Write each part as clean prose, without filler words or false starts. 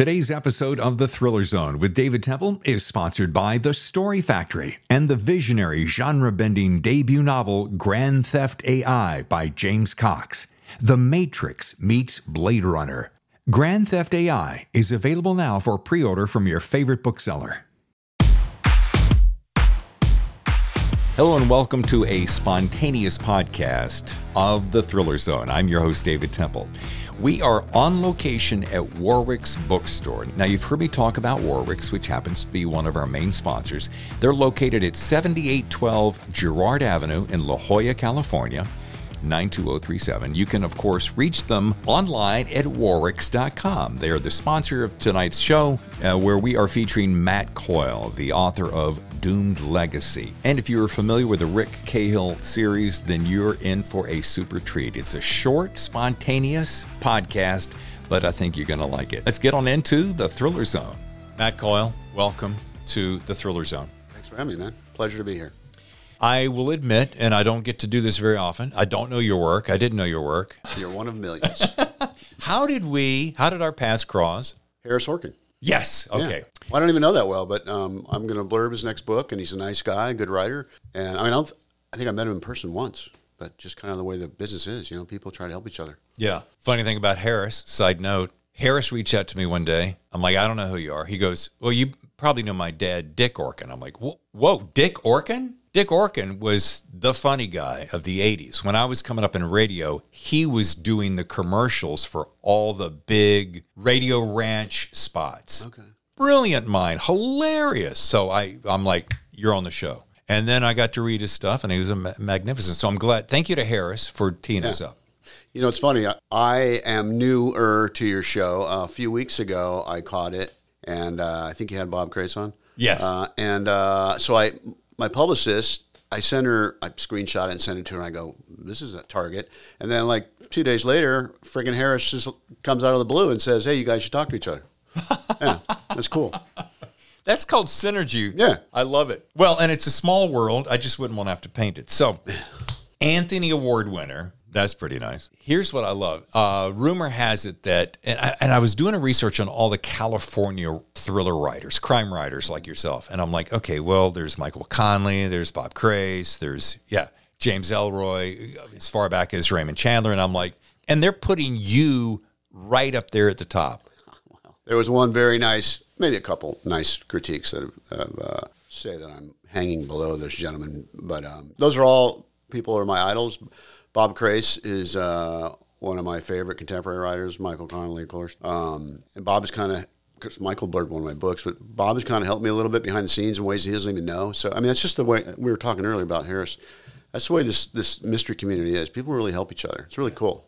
Today's episode of The Thriller Zone with David Temple is sponsored by The Story Factory and the visionary genre-bending debut novel Grand Theft AI by James Cox. The Matrix meets Blade Runner. Grand Theft AI is available now for pre-order from your favorite bookseller. Hello and welcome to a spontaneous podcast of The Thriller Zone. I'm your host, David Temple. We are on location at Warwick's Bookstore. Now, you've heard me talk about Warwick's, which happens to be one of our main sponsors. They're located at 7812 Girard Avenue in La Jolla, California, 92037. You can, of course, reach them online at warwicks.com. They are the sponsor of tonight's show, where we are featuring Matt Coyle, the author of Doomed Legacy. And if you are familiar with the Rick Cahill series, then you're in for a super treat. It's a short, spontaneous podcast, but I think you're going to like it. Let's get on into The Thriller Zone. Matt Coyle, welcome to The Thriller Zone. Thanks for having me, man. Pleasure to be here. I will admit, and I don't get to do this very often, I don't know your work. I didn't know your work. You're one of millions. How did our paths cross? Harris Orkin. Yes. Okay. Yeah. Well, I don't even know that well, but I'm going to blurb his next book, and he's a nice guy, good writer. And I mean, I think I met him in person once, but just kind of the way the business is, you know, people try to help each other. Yeah. Funny thing about Harris, side note, Harris reached out to me one day. I'm like, I don't know who you are. He goes, well, you probably know my dad, Dick Orkin. I'm like, whoa, Dick Orkin? Dick Orkin was the funny guy of the 80s. When I was coming up in radio, he was doing the commercials for all the big Radio Ranch spots. Okay. Brilliant mind. Hilarious. So I'm like, you're on the show. And then I got to read his stuff, and he was magnificent. So I'm glad. Thank you to Harris for teeing us up. You know, it's funny. I am newer to your show. A few weeks ago, I caught it, and I think you had Bob Grayson. Yes. My publicist, I screenshot it and sent it to her, and I go, this is a target. And then like 2 days later, friggin' Harris just comes out of the blue and says, hey, you guys should talk to each other. Yeah, that's cool. That's called synergy. Yeah. I love it. Well, and it's a small world. I just wouldn't want to have to paint it. So, Anthony Award winner. That's pretty nice. Here's what I love. Rumor has it that, and I was doing a research on all the California thriller writers, crime writers like yourself. And I'm like, okay, well, there's Michael Connelly, there's Bob Crais, there's, James Ellroy, as far back as Raymond Chandler. And I'm like, and they're putting you right up there at the top. Wow. There was one very nice, maybe a couple nice critiques that have say that I'm hanging below this gentleman. But those are all people who are my idols. Bob Crais is one of my favorite contemporary writers, Michael Connelly, of course. And Bob is kind of, because Michael blurred one of my books, but Bob has kind of helped me a little bit behind the scenes in ways he doesn't even know. So, I mean, that's just the way, we were talking earlier about Harris. That's the way this mystery community is. People really help each other. It's really cool.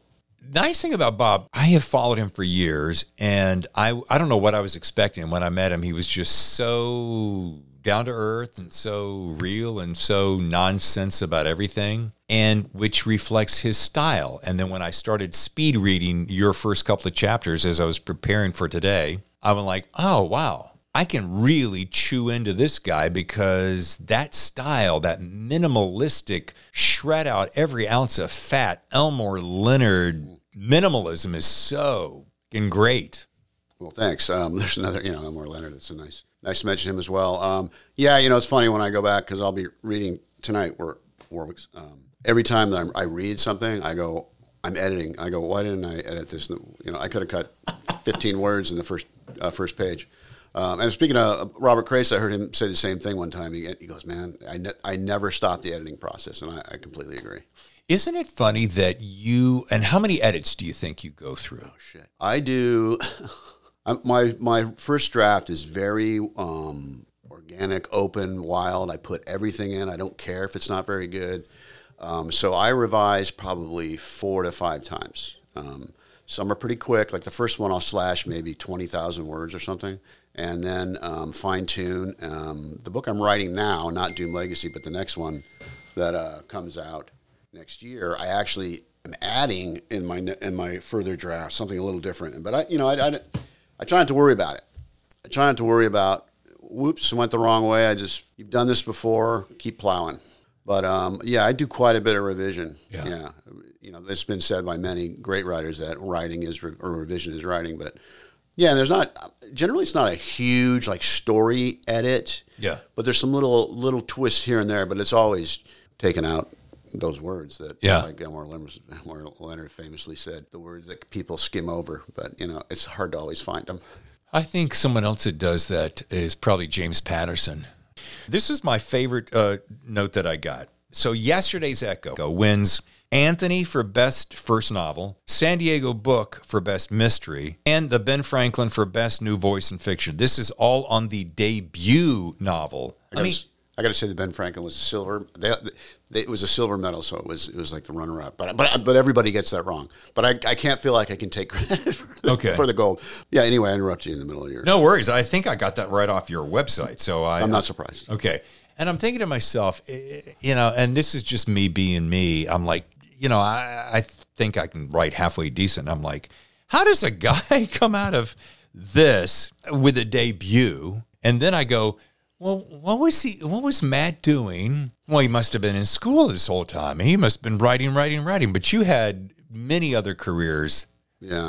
Nice thing about Bob, I have followed him for years, and I don't know what I was expecting. When I met him, he was just so down to earth and so real and so nonsense about everything, and which reflects his style. And then when I started speed reading your first couple of chapters as I was preparing for today, I was like, oh, wow, I can really chew into this guy because that style, that minimalistic, shred out every ounce of fat, Elmore Leonard minimalism is so great. Well, thanks. There's another, Elmore Leonard, it's a nice to mention him as well. It's funny when I go back, because I'll be reading tonight, Warwick's. Every time that I read something, I'm editing. I go, why didn't I edit this? I could have cut 15 words in the first page. And speaking of Robert Crais, I heard him say the same thing one time. He goes, man, I never stopped the editing process, and I completely agree. Isn't it funny that and how many edits do you think you go through? Oh, shit. I do... My first draft is very organic, open, wild. I put everything in. I don't care if it's not very good. So I revise probably 4 to 5 times. Some are pretty quick. Like the first one, I'll slash maybe 20,000 words or something, and then fine-tune. The book I'm writing now, not Doomed Legacy, but the next one that comes out next year, I actually am adding in my further draft something a little different. But I try not to worry about it. I try not to worry about, whoops, went the wrong way. You've done this before, keep plowing. But, I do quite a bit of revision. Yeah. Yeah. It's been said by many great writers that writing is, or revision is writing, but Yeah, and there's not, generally it's not a huge like story edit. Yeah. But there's some little twists here and there, but it's always taken out those words that, like Elmore Leonard famously said, the words that people skim over, but you know, it's hard to always find them. I think someone else that does that is probably James Patterson. This is my favorite note that I got. So Yesterday's Echo wins Anthony for Best First Novel, San Diego Book for Best Mystery, and the Ben Franklin for Best New Voice in Fiction. This is all on the debut novel. I got to say that Ben Franklin was a silver. It was a silver medal, so it was like the runner-up. But everybody gets that wrong. But I can't feel like I can take credit for the gold. Yeah. Anyway, I interrupted you in the middle of your. No worries. I think I got that right off your website, so I'm not surprised. Okay. And I'm thinking to myself, you know, and this is just me being me. I'm like, you know, I think I can write halfway decent. I'm like, how does a guy come out of this with a debut? And then I go, well, what was Matt doing? Well, he must have been in school this whole time. He must have been writing. But you had many other careers at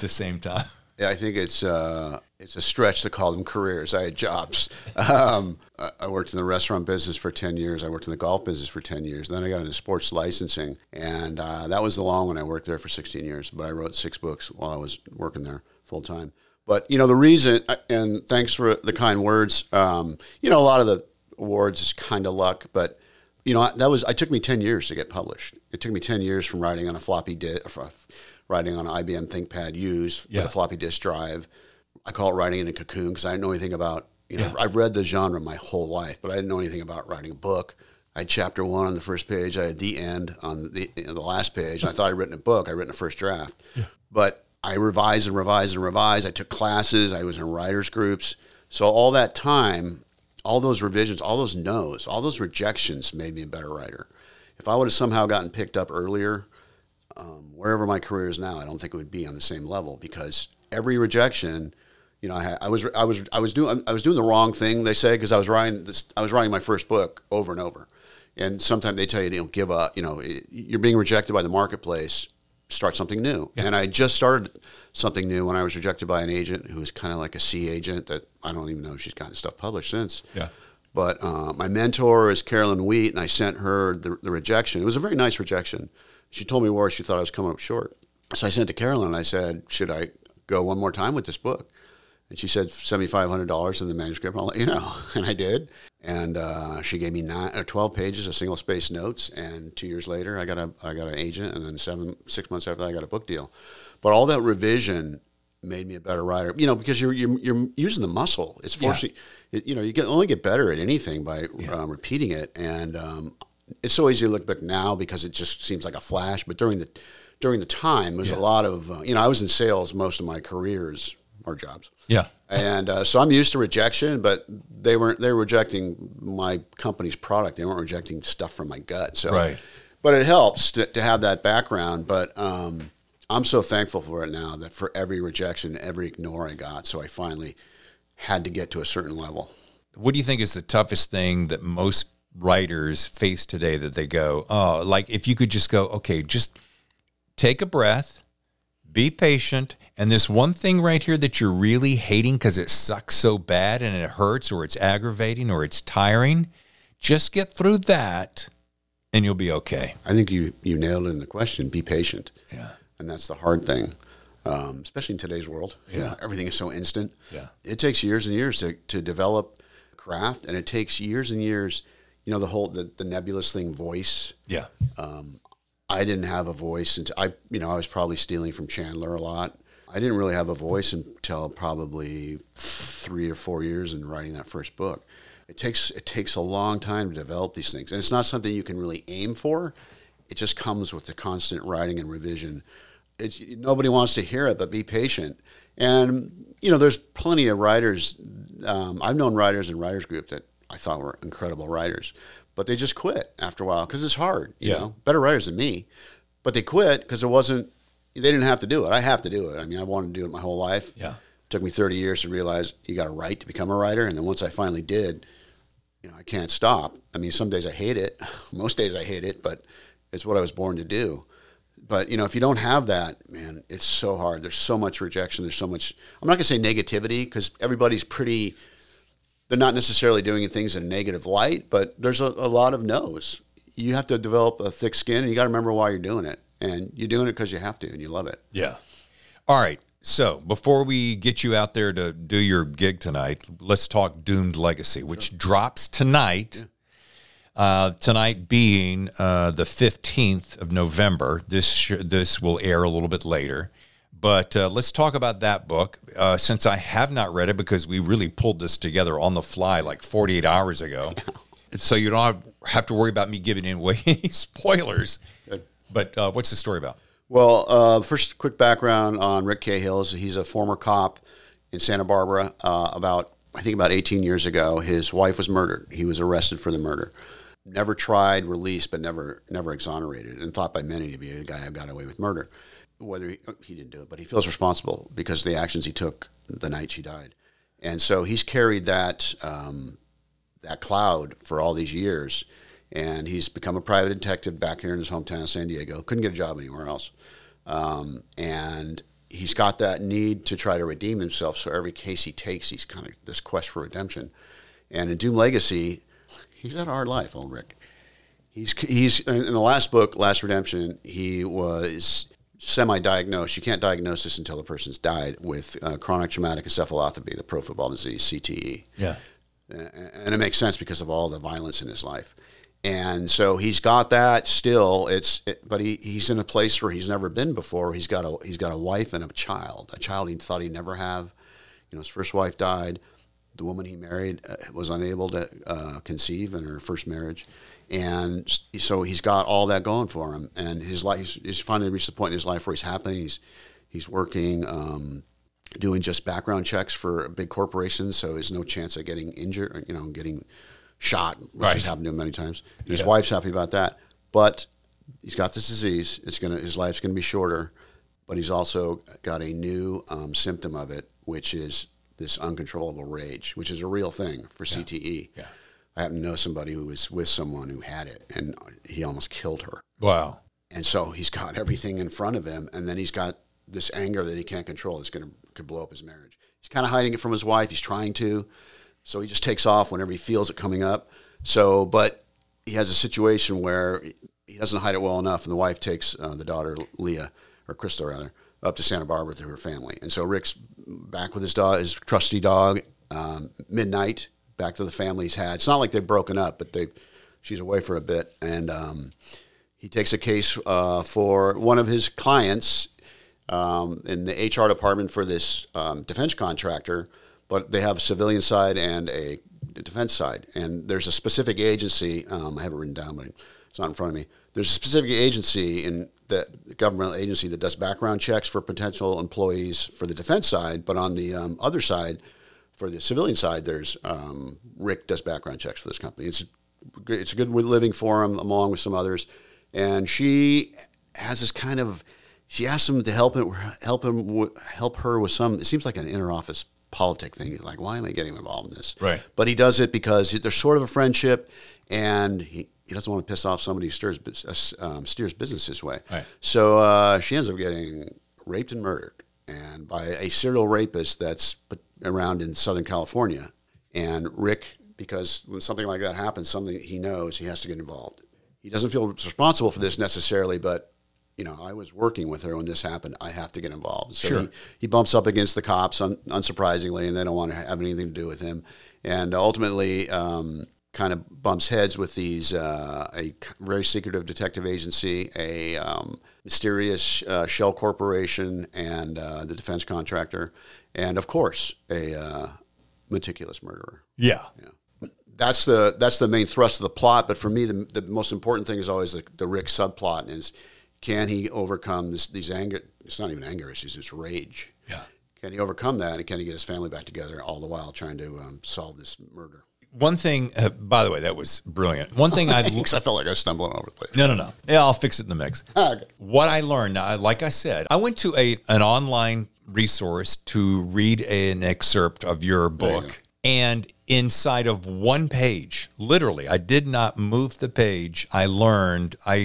the same time. Yeah, I think it's a stretch to call them careers. I had jobs. I worked in the restaurant business for 10 years. I worked in the golf business for 10 years. Then I got into sports licensing, and that was the long one. I worked there for 16 years, but I wrote 6 books while I was working there full time. But, you know, the reason, and thanks for the kind words, you know, a lot of the awards is kind of luck, but, you know, it took me 10 years to get published. It took me 10 years from writing on a floppy disk, writing on an IBM ThinkPad used with a floppy disk drive. I call it writing in a cocoon because I didn't know anything about, you know, I've read the genre my whole life, but I didn't know anything about writing a book. I had chapter 1 on the first page. I had the end on the last page. And I thought I'd written a book. I'd written a first draft. Yeah. But I revised and revised and revised. I took classes. I was in writers groups. So all that time, all those revisions, all those no's, all those rejections made me a better writer. If I would have somehow gotten picked up earlier, wherever my career is now, I don't think it would be on the same level because every rejection, you know, I was doing the wrong thing. They say because I was writing my first book over and over, and sometimes they tell you, you know, give up. You know, you're being rejected by the marketplace. Start something new. Yeah. And I just started something new when I was rejected by an agent who was kind of like a C agent that I don't even know if she's gotten stuff published since. Yeah. But my mentor is Carolyn Wheat, and I sent her the rejection. It was a very nice rejection. She told me where she thought I was coming up short. So I sent it to Carolyn, and I said, should I go one more time with this book? And she said, $7,500 in the manuscript, I'll let you know. And I did. And she gave me 12 pages of single-space notes. And 2 years later, I got an agent. And then 6 months after that, I got a book deal. But all that revision made me a better writer, you know, because you're using the muscle. It's forcing, you know, you can only get better at anything by repeating it. And it's so easy to look back now because it just seems like a flash. But during the time, there was a lot of, you know, I was in sales most of my careers. Our jobs. Yeah. And so I'm used to rejection, but they were rejecting my company's product. They weren't rejecting stuff from my gut. So, but it helps to have that background. But I'm so thankful for it now that for every rejection, every ignore I got. So I finally had to get to a certain level. What do you think is the toughest thing that most writers face today that they go, oh, like if you could just go, okay, just take a breath, be patient, and this one thing right here that you're really hating because it sucks so bad and it hurts or it's aggravating or it's tiring, just get through that and you'll be okay. I think you nailed it in the question. Be patient. Yeah. And that's the hard thing, especially in today's world. Yeah. You know, everything is so instant. Yeah. It takes years and years to develop craft, and it takes years and years, you know, the whole the nebulous thing, voice. Yeah. I didn't have a voice until I was probably stealing from Chandler a lot. I didn't really have a voice until probably 3 or 4 years in writing that first book. It takes a long time to develop these things. And it's not something you can really aim for. It just comes with the constant writing and revision. Nobody wants to hear it, but be patient. And, you know, there's plenty of writers. I've known writers in writers group that I thought were incredible writers, but they just quit after a while because it's hard, you know, better writers than me. But they quit because they didn't have to do it. I have to do it. I mean, I wanted to do it my whole life. Yeah. It took me 30 years to realize you got a right to become a writer. And then once I finally did, you know, I can't stop. I mean, some days I hate it. Most days I hate it, but it's what I was born to do. But, you know, if you don't have that, man, it's so hard. There's so much rejection. There's so much, I'm not going to say negativity, because everybody's pretty, they're not necessarily doing things in a negative light, but there's a lot of no's. You have to develop a thick skin, and you got to remember why you're doing it. And you're doing it because you have to, and you love it. Yeah. All right. So before we get you out there to do your gig tonight, let's talk Doomed Legacy, which drops tonight. Yeah. Tonight being the 15th of November. This will air a little bit later. But let's talk about that book, since I have not read it, because we really pulled this together on the fly like 48 hours ago. So you don't have to worry about me giving away any spoilers. Good. But what's the story about? Well, first, quick background on Rick Cahill. He's a former cop in Santa Barbara. About 18 years ago, his wife was murdered. He was arrested for the murder. Never tried, released, but never exonerated, and thought by many to be the guy who got away with murder. Whether he didn't do it, but he feels responsible because of the actions he took the night she died. And so he's carried that that cloud for all these years. And he's become a private detective back here in his hometown of San Diego. Couldn't get a job anywhere else. And he's got that need to try to redeem himself. So every case he takes, he's kind of this quest for redemption. And in Doomed Legacy, he's had a hard life, old Rick. He's in the last book, Last Redemption, he was semi-diagnosed. You can't diagnose this until the person's died with chronic traumatic encephalopathy, the pro football disease, CTE. Yeah. And it makes sense because of all the violence in his life. And so he's got that still. But he's in a place where he's never been before. He's got a wife and a child he thought he'd never have. You know, his first wife died. The woman he married was unable to conceive in her first marriage, and so he's got all that going for him. And his life, he's finally reached the point in his life where he's happy. He's working, doing just background checks for big corporations, so there's no chance of getting injured. You know, getting shot, which has happened to him many times. And his wife's happy about that, but he's got this disease. His life's gonna be shorter, but he's also got a new symptom of it, which is this uncontrollable rage, which is a real thing for CTE. Yeah. I happen to know somebody who was with someone who had it, and he almost killed her. Wow! And so he's got everything in front of him, and then he's got this anger that he can't control. That's could blow up his marriage. He's kind of hiding it from his wife. He's trying to. So he just takes off whenever he feels it coming up. So, but he has a situation where he doesn't hide it well enough, and the wife takes the daughter, Leah, or Crystal rather, up to Santa Barbara through her family. And so Rick's back with his dog, his trusty dog, midnight, back to the family he's had. It's not like they've broken up, but she's away for a bit. And he takes a case for one of his clients in the HR department for this defense contractor. But they have a civilian side and a defense side. And there's a specific agency, I have it written down, but it's not in front of me. There's a specific agency in the governmental agency that does background checks for potential employees for the defense side, but on the other side, for the civilian side, there's Rick does background checks for this company. It's a good living for him, along with some others. And she has this kind of, she asks him to help her with some, it seems like an inner office politic thing. He's like, why am I getting involved in this? Right. But he does it because there's sort of a friendship, and he doesn't want to piss off somebody who steers business this way. Right. So she ends up getting raped and murdered, and by a serial rapist that's around in Southern California. And Rick, because when something like that happens, something he knows, he has to get involved. He doesn't feel responsible for this necessarily, but you know, I was working with her when this happened. I have to get involved. So he bumps up against the cops, unsurprisingly, and they don't want to have anything to do with him. And ultimately, kind of bumps heads with these a very secretive detective agency, a mysterious shell corporation, and the defense contractor, and of course, a meticulous murderer. Yeah. That's the main thrust of the plot. But for me, the most important thing is always the Rick subplot is, can he overcome these anger? It's not even anger issues; it's rage. Yeah. Can he overcome that, and can he get his family back together? All the while trying to solve this murder. One thing, by the way, that was brilliant. One thing I felt like I was stumbling over the place. No. Yeah, I'll fix it in the mix. Okay. What I learned, like I said, I went to an online resource to read an excerpt of your book. And inside of one page, literally, I did not move the page. I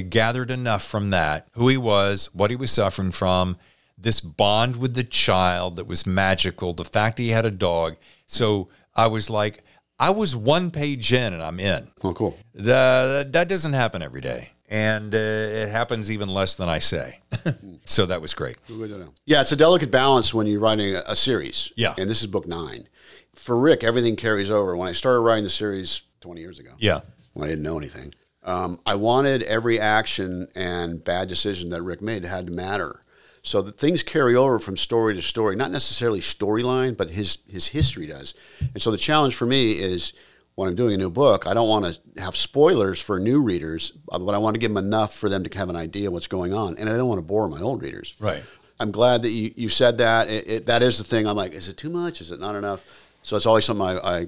gathered enough from that, who he was, what he was suffering from, this bond with the child that was magical, the fact that he had a dog. So I was like, I was one page in and I'm in. Oh, cool. That doesn't happen every day. And it happens even less than I say. So that was great. Yeah, it's a delicate balance when you're writing a series. Yeah. And this is book 9. For Rick, everything carries over. When I started writing the series 20 years ago, yeah, when I didn't know anything, I wanted every action and bad decision that Rick made had to matter. So that things carry over from story to story, not necessarily storyline, but his history does. And so the challenge for me is, when I'm doing a new book, I don't want to have spoilers for new readers, but I want to give them enough for them to have an idea what's going on. And I don't want to bore my old readers. Right. I'm glad that you said that. That is the thing. I'm like, is it too much? Is it not enough? So it's always something I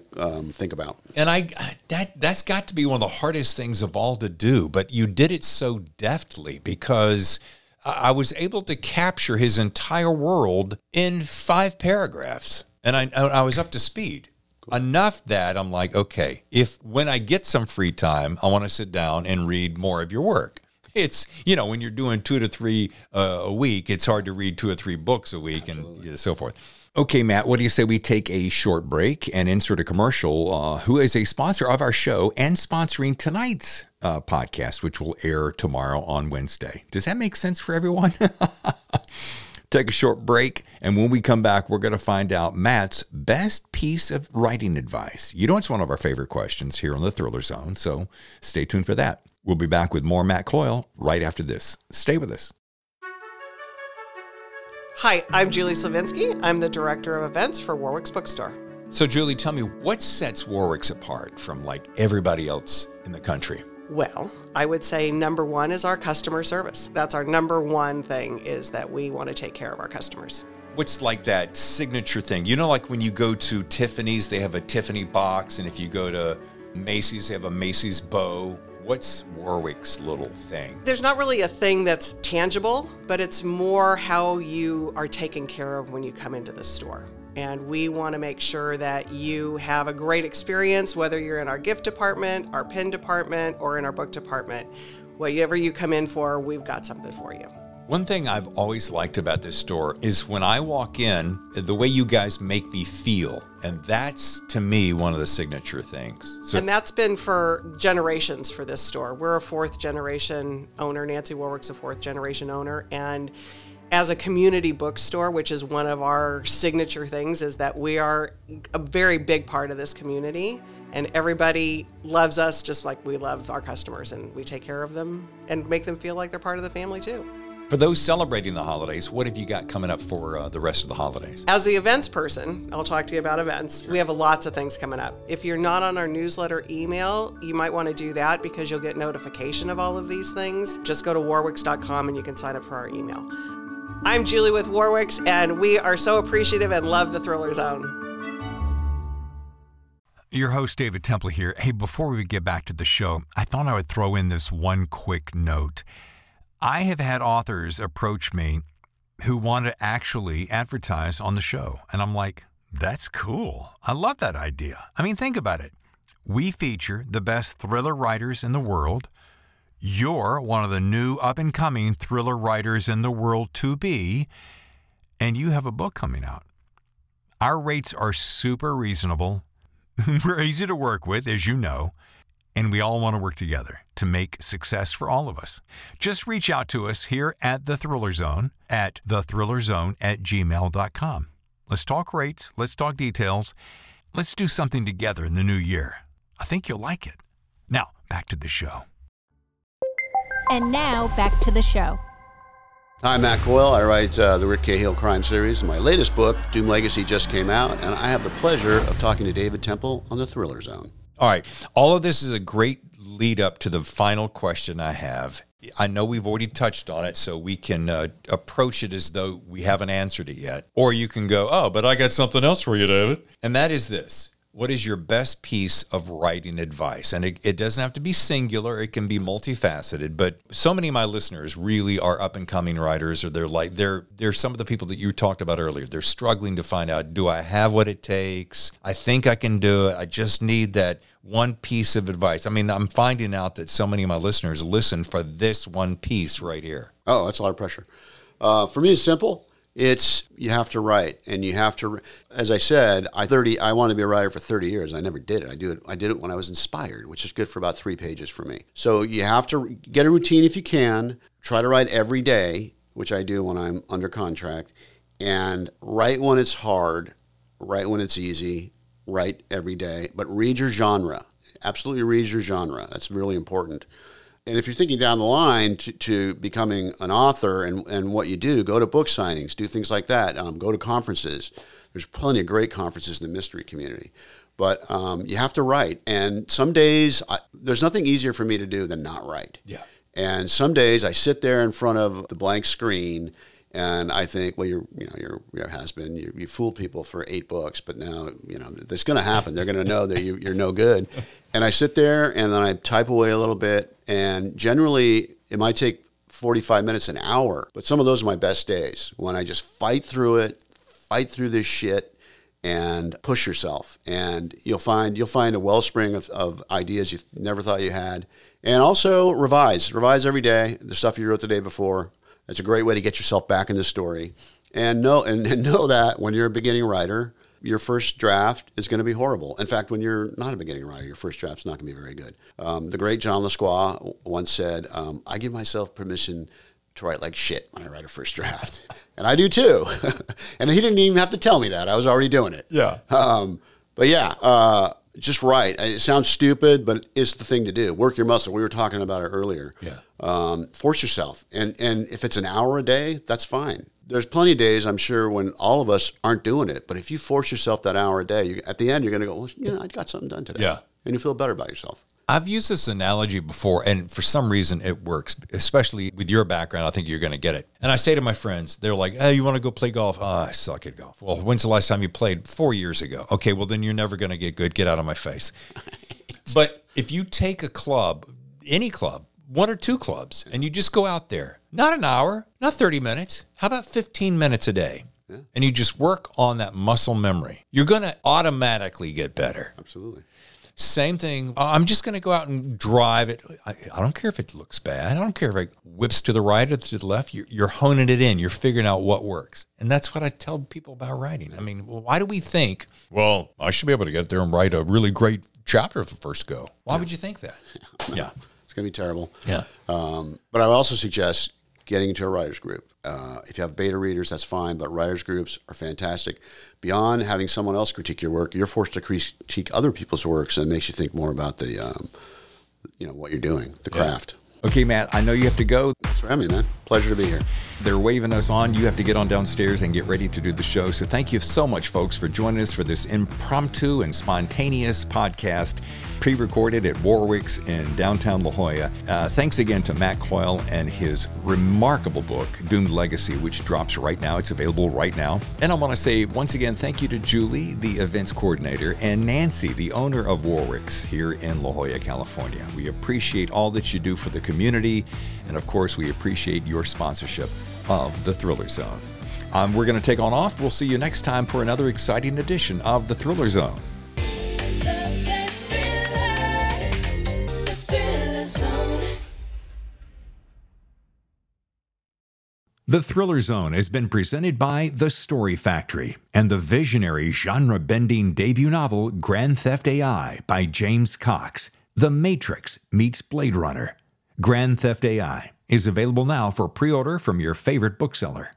think about. And that's got to be one of the hardest things of all to do. But you did it so deftly, because I was able to capture his entire world in 5 paragraphs. And I was up to speed. Cool. Enough that I'm like, okay, when I get some free time, I want to sit down and read more of your work. It's, when you're doing 2 to 3 a week, it's hard to read 2 or 3 books a week. Absolutely. And so forth. Okay, Matt, what do you say we take a short break and insert a commercial, who is a sponsor of our show and sponsoring tonight's podcast, which will air tomorrow on Wednesday. Does that make sense for everyone? Take a short break, and when we come back, we're going to find out Matt's best piece of writing advice. It's one of our favorite questions here on The Thriller Zone, so stay tuned for that. We'll be back with more Matt Coyle right after this. Stay with us. Hi, I'm Julie Slavinsky. I'm the Director of Events for Warwick's Bookstore. So, Julie, tell me, what sets Warwick's apart from, everybody else in the country? Well, I would say number one is our customer service. That's our number one thing, is that we want to take care of our customers. What's that signature thing? When you go to Tiffany's, they have a Tiffany box, and if you go to Macy's, they have a Macy's bow. What's Warwick's little thing? There's not really a thing that's tangible, but it's more how you are taken care of when you come into the store. And we want to make sure that you have a great experience, whether you're in our gift department, our pen department, or in our book department. Whatever you come in for, we've got something for you. One thing I've always liked about this store is when I walk in, the way you guys make me feel. And that's, to me, one of the signature things. So, and that's been for generations for this store. We're a 4th-generation owner. Nancy Warwick's a 4th-generation owner. And as a community bookstore, which is one of our signature things, is that we are a very big part of this community, and everybody loves us just like we love our customers, and we take care of them and make them feel like they're part of the family too. For those celebrating the holidays, what have you got coming up for the rest of the holidays? As the events person, I'll talk to you about events. Sure. We have lots of things coming up. If you're not on our newsletter email, you might want to do that, because you'll get notification of all of these things. Just go to warwicks.com and you can sign up for our email. I'm Julie with Warwick's, and we are so appreciative and love the Thriller Zone. Your host, David Temple here. Hey, before we get back to the show, I thought I would throw in this one quick note. I have had authors approach me who want to actually advertise on the show, and I'm like, that's cool. I love that idea. I mean, think about it. We feature the best thriller writers in the world. You're one of the new up-and-coming thriller writers in the world to be, and you have a book coming out. Our rates are super reasonable. We're easy to work with, as you know, and we all want to work together to make success for all of us. Just reach out to us here at The Thriller Zone at thethrillerzone@gmail.com. Let's talk rates. Let's talk details. Let's do something together in the new year. I think you'll like it. Now, back to the show. And now, back to the show. Hi, I'm Matt Coyle. I write the Rick Cahill crime series, and my latest book, Doomed Legacy, just came out, and I have the pleasure of talking to David Temple on The Thriller Zone. All right. All of this is a great lead up to the final question I have. I know we've already touched on it, so we can approach it as though we haven't answered it yet. Or you can go, oh, but I got something else for you, David. And that is this. What is your best piece of writing advice? And it doesn't have to be singular. It can be multifaceted. But so many of my listeners really are up-and-coming writers, or they're some of the people that you talked about earlier. They're struggling to find out, do I have what it takes? I think I can do it. I just need that one piece of advice. I mean, I'm finding out that so many of my listeners listen for this one piece right here. Oh, that's a lot of pressure. For me, it's simple. It's you have to write, and you have to, as I said, I wanted to be a writer for 30 years. I never did it. I did it when I was inspired, which is good for about 3 pages for me. So you have to get a routine if you can. Try to write every day, which I do when I'm under contract, and write when it's hard, write when it's easy, write every day, but read your genre. Absolutely read your genre. That's really important. And if you're thinking down the line to becoming an author and what you do, go to book signings, do things like that. Go to conferences. There's plenty of great conferences in the mystery community. But you have to write. And some days, there's nothing easier for me to do than not write. Yeah. And some days I sit there in front of the blank screen and I think, well, you're has-been. You fooled people for 8 books, but now that's going to happen. They're going to know that you're no good. And I sit there and then I type away a little bit. And generally, it might take 45 minutes, an hour. But some of those are my best days when I just fight through this shit, and push yourself. And you'll find a wellspring of ideas you never thought you had. And also revise every day the stuff you wrote the day before. It's a great way to get yourself back in the story. And know that when you're a beginning writer, your first draft is going to be horrible. In fact, when you're not a beginning writer, your first draft's not going to be very good. The great John Lesquois once said, I give myself permission to write like shit when I write a first draft. And I do too. And he didn't even have to tell me that. I was already doing it. Yeah. Just write. It sounds stupid, but it's the thing to do. Work your muscle. We were talking about it earlier. Yeah. Force yourself. And if it's an hour a day, that's fine. There's plenty of days, I'm sure, when all of us aren't doing it. But if you force yourself that hour a day, at the end, you're going to go, well, I got something done today. Yeah. And you feel better about yourself. I've used this analogy before, and for some reason it works, especially with your background. I think you're going to get it. And I say to my friends, they're like, hey, you want to go play golf? I suck at golf. Well, when's the last time you played? 4 years ago. Okay, well, then you're never going to get good. Get out of my face. But if you take a club, any club, 1 or 2 clubs, and you just go out there, not an hour, not 30 minutes, how about 15 minutes a day? Yeah. And you just work on that muscle memory. You're going to automatically get better. Absolutely. Same thing. I'm just going to go out and drive it. I don't care if it looks bad. I don't care if it whips to the right or to the left. You're honing it in. You're figuring out what works. And that's what I tell people about writing. I mean, why do we think, well, I should be able to get there and write a really great chapter at the first go? Why would you think that? Yeah. It's going to be terrible. Yeah. But I would also suggest getting into a writer's group. If you have beta readers, that's fine, but writer's groups are fantastic. Beyond having someone else critique your work, you're forced to critique other people's works, and it makes you think more about the, what you're doing, the craft. Okay, Matt, I know you have to go. Thanks for having me, man. Pleasure to be here. They're waving us on. You have to get on downstairs and get ready to do the show. So thank you so much, folks, for joining us for this impromptu and spontaneous podcast, pre-recorded at Warwick's in downtown La Jolla. Thanks again to Matt Coyle and his remarkable book, Doomed Legacy, which drops right now. It's available right now. And I want to say, once again, thank you to Julie, the events coordinator, and Nancy, the owner of Warwick's here in La Jolla, California. We appreciate all that you do for the community, and of course, we appreciate your sponsorship of The Thriller Zone. We're going to take on off. We'll see you next time for another exciting edition of The Thriller Zone. The Thriller Zone has been presented by The Story Factory and the visionary genre-bending debut novel Grand Theft AI by James Cox. The Matrix meets Blade Runner. Grand Theft AI is available now for pre-order from your favorite bookseller.